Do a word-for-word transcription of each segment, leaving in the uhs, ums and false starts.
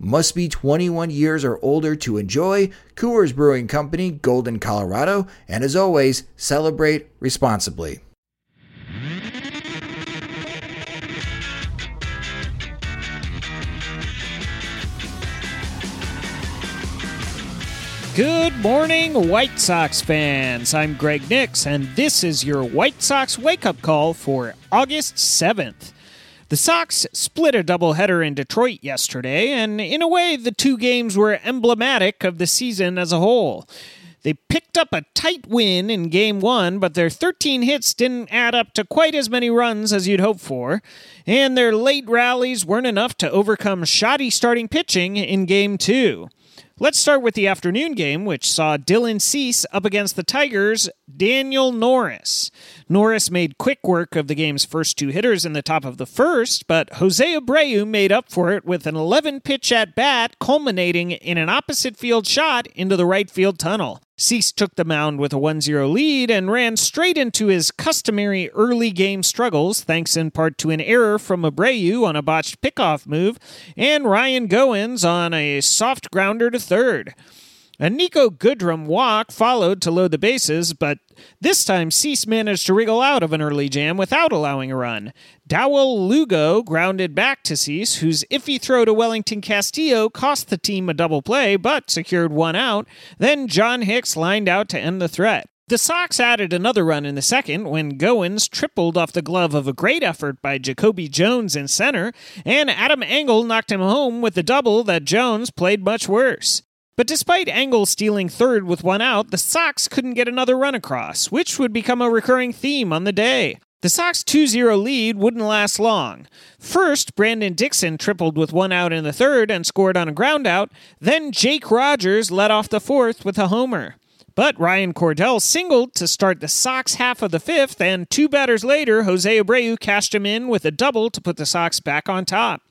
Must be twenty-one years or older to enjoy. Coors Brewing Company, Golden, Colorado. And as always, celebrate responsibly. Good morning, White Sox fans. I'm Greg Nix, and this is your White Sox wake-up call for August seventh. The Sox split a doubleheader in Detroit yesterday, and in a way, the two games were emblematic of the season as a whole. They picked up a tight win in game one, but their thirteen hits didn't add up to quite as many runs as you'd hope for, and their late rallies weren't enough to overcome shoddy starting pitching in game two. Let's start with the afternoon game, which saw Dylan Cease up against the Tigers' Daniel Norris. Norris made quick work of the game's first two hitters in the top of the first, but Jose Abreu made up for it with an eleven-pitch at-bat, culminating in an opposite-field shot into the right-field tunnel. Cease took the mound with a one-oh lead and ran straight into his customary early-game struggles, thanks in part to an error from Abreu on a botched pickoff move and Ryan Goins on a soft grounder to third. A Nico Goodrum walk followed to load the bases, but this time Cease managed to wriggle out of an early jam without allowing a run. Dowell Lugo grounded back to Cease, whose iffy throw to Wellington Castillo cost the team a double play, but secured one out. Then John Hicks lined out to end the threat. The Sox added another run in the second when Goins tripled off the glove of a great effort by Jacoby Jones in center, and Adam Engel knocked him home with a double that Jones played much worse. But despite Engel stealing third with one out, the Sox couldn't get another run across, which would become a recurring theme on the day. The Sox two-oh lead wouldn't last long. First, Brandon Dixon tripled with one out in the third and scored on a groundout. Then Jake Rogers led off the fourth with a homer. But Ryan Cordell singled to start the Sox half of the fifth, and two batters later, Jose Abreu cashed him in with a double to put the Sox back on top.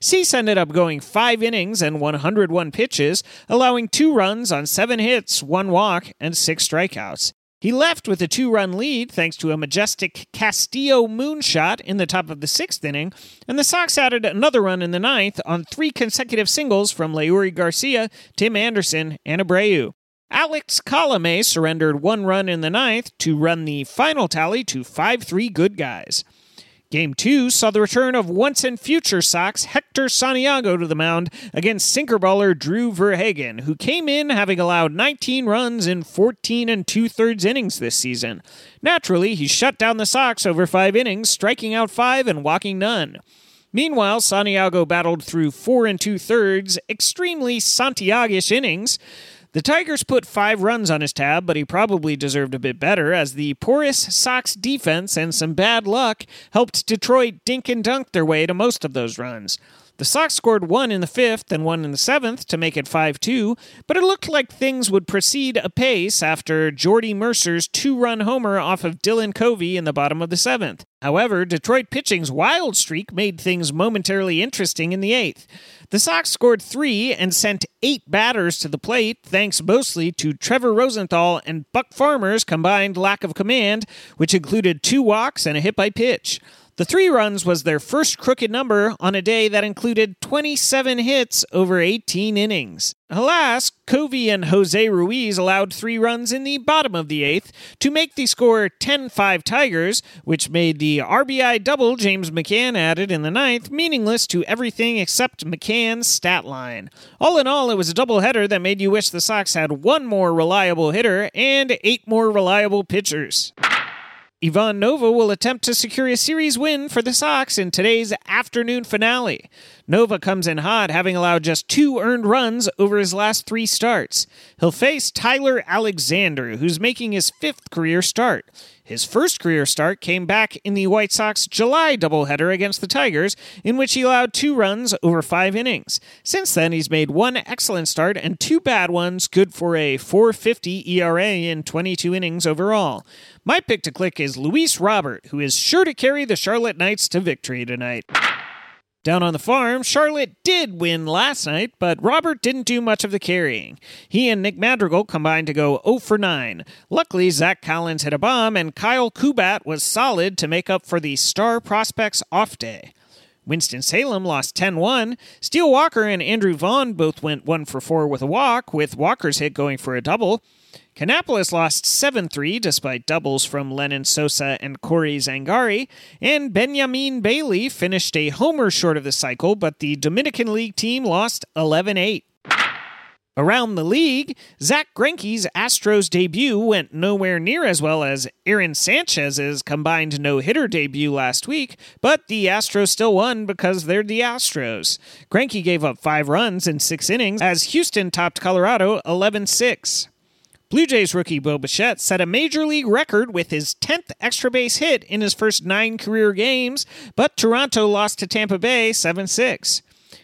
Cease ended up going five innings and one hundred one pitches, allowing two runs on seven hits, one walk, and six strikeouts. He left with a two-run lead thanks to a majestic Castillo moonshot in the top of the sixth inning, and the Sox added another run in the ninth on three consecutive singles from Leury Garcia, Tim Anderson, and Abreu. Alex Colomé surrendered one run in the ninth to run the final tally to five three good guys. Game two saw the return of once-and-future Sox Hector Santiago to the mound against sinkerballer Drew Verhagen, who came in having allowed nineteen runs in fourteen and two-thirds innings this season. Naturally, he shut down the Sox over five innings, striking out five and walking none. Meanwhile, Santiago battled through four and two-thirds, extremely Santiago-ish innings. The Tigers put five runs on his tab, but he probably deserved a bit better, as the porous Sox defense and some bad luck helped Detroit dink and dunk their way to most of those runs. The Sox scored one in the fifth and one in the seventh to make it five two, but it looked like things would proceed apace after Jordy Mercer's two-run homer off of Dylan Covey in the bottom of the seventh. However, Detroit pitching's wild streak made things momentarily interesting in the eighth. The Sox scored three and sent eight batters to the plate, thanks mostly to Trevor Rosenthal and Buck Farmer's combined lack of command, which included two walks and a hit by pitch. The three runs was their first crooked number on a day that included twenty-seven hits over eighteen innings. Alas, Covey and Jose Ruiz allowed three runs in the bottom of the eighth to make the score ten five Tigers, which made the R B I double James McCann added in the ninth meaningless to everything except McCann's stat line. All in all, it was a doubleheader that made you wish the Sox had one more reliable hitter and eight more reliable pitchers. Ivan Nova will attempt to secure a series win for the Sox in today's afternoon finale. Nova comes in hot, having allowed just two earned runs over his last three starts. He'll face Tyler Alexander, who's making his fifth career start. His first career start came back in the White Sox July doubleheader against the Tigers, in which he allowed two runs over five innings. Since then, he's made one excellent start and two bad ones, good for a four fifty E R A in twenty-two innings overall. My pick to click is Luis Robert, who is sure to carry the Charlotte Knights to victory tonight. Down on the farm, Charlotte did win last night, but Robert didn't do much of the carrying. He and Nick Madrigal combined to go oh for nine. Luckily, Zach Collins hit a bomb, and Kyle Kubat was solid to make up for the star prospect's off day. Winston-Salem lost ten one. Steele Walker and Andrew Vaughn both went one for four with a walk, with Walker's hit going for a double. Kannapolis lost seven three despite doubles from Lennon Sosa and Corey Zangari, and Benjamin Bailey finished a homer short of the cycle, but the Dominican League team lost eleven eight. Around the league, Zach Greinke's Astros debut went nowhere near as well as Aaron Sanchez's combined no-hitter debut last week, but the Astros still won because they're the Astros. Greinke gave up five runs in six innings as Houston topped Colorado eleven six. Blue Jays rookie Bo Bichette set a major league record with his tenth extra base hit in his first nine career games, but Toronto lost to Tampa Bay seven six.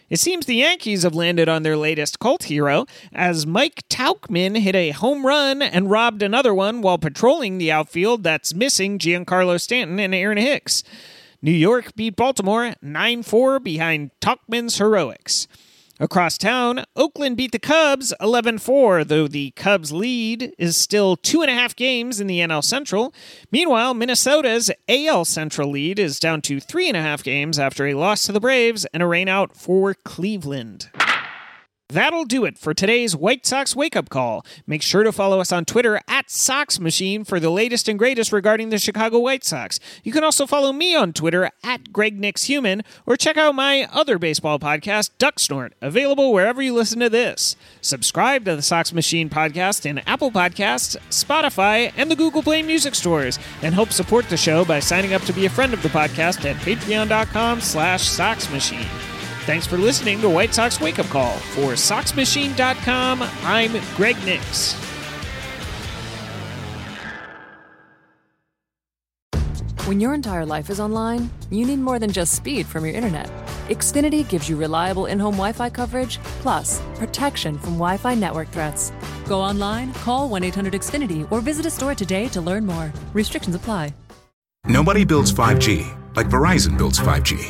It seems the Yankees have landed on their latest cult hero, as Mike Tauchman hit a home run and robbed another one while patrolling the outfield that's missing Giancarlo Stanton and Aaron Hicks. New York beat Baltimore nine four behind Tauchman's heroics. Across town, Oakland beat the Cubs eleven four, though the Cubs' lead is still two and a half games in the N L Central. Meanwhile, Minnesota's A L Central lead is down to three and a half games after a loss to the Braves and a rainout for Cleveland. That'll do it for today's White Sox wake-up call. Make sure to follow us on Twitter at Sox Machine for the latest and greatest regarding the Chicago White Sox. You can also follow me on Twitter at Greg Nix Human, or check out my other baseball podcast, Duck Snort, available wherever you listen to this. Subscribe to the Sox Machine podcast in Apple Podcasts, Spotify, and the Google Play Music Stores, and help support the show by signing up to be a friend of the podcast at patreon.com slash Sox Machine. Thanks for listening to White Sox Wake Up Call. For Sox Machine dot com, I'm Greg Nix. When your entire life is online, you need more than just speed from your internet. Xfinity gives you reliable in-home Wi-Fi coverage, plus protection from Wi-Fi network threats. Go online, call one eight hundred X Finity, or visit a store today to learn more. Restrictions apply. Nobody builds five G like Verizon builds five G.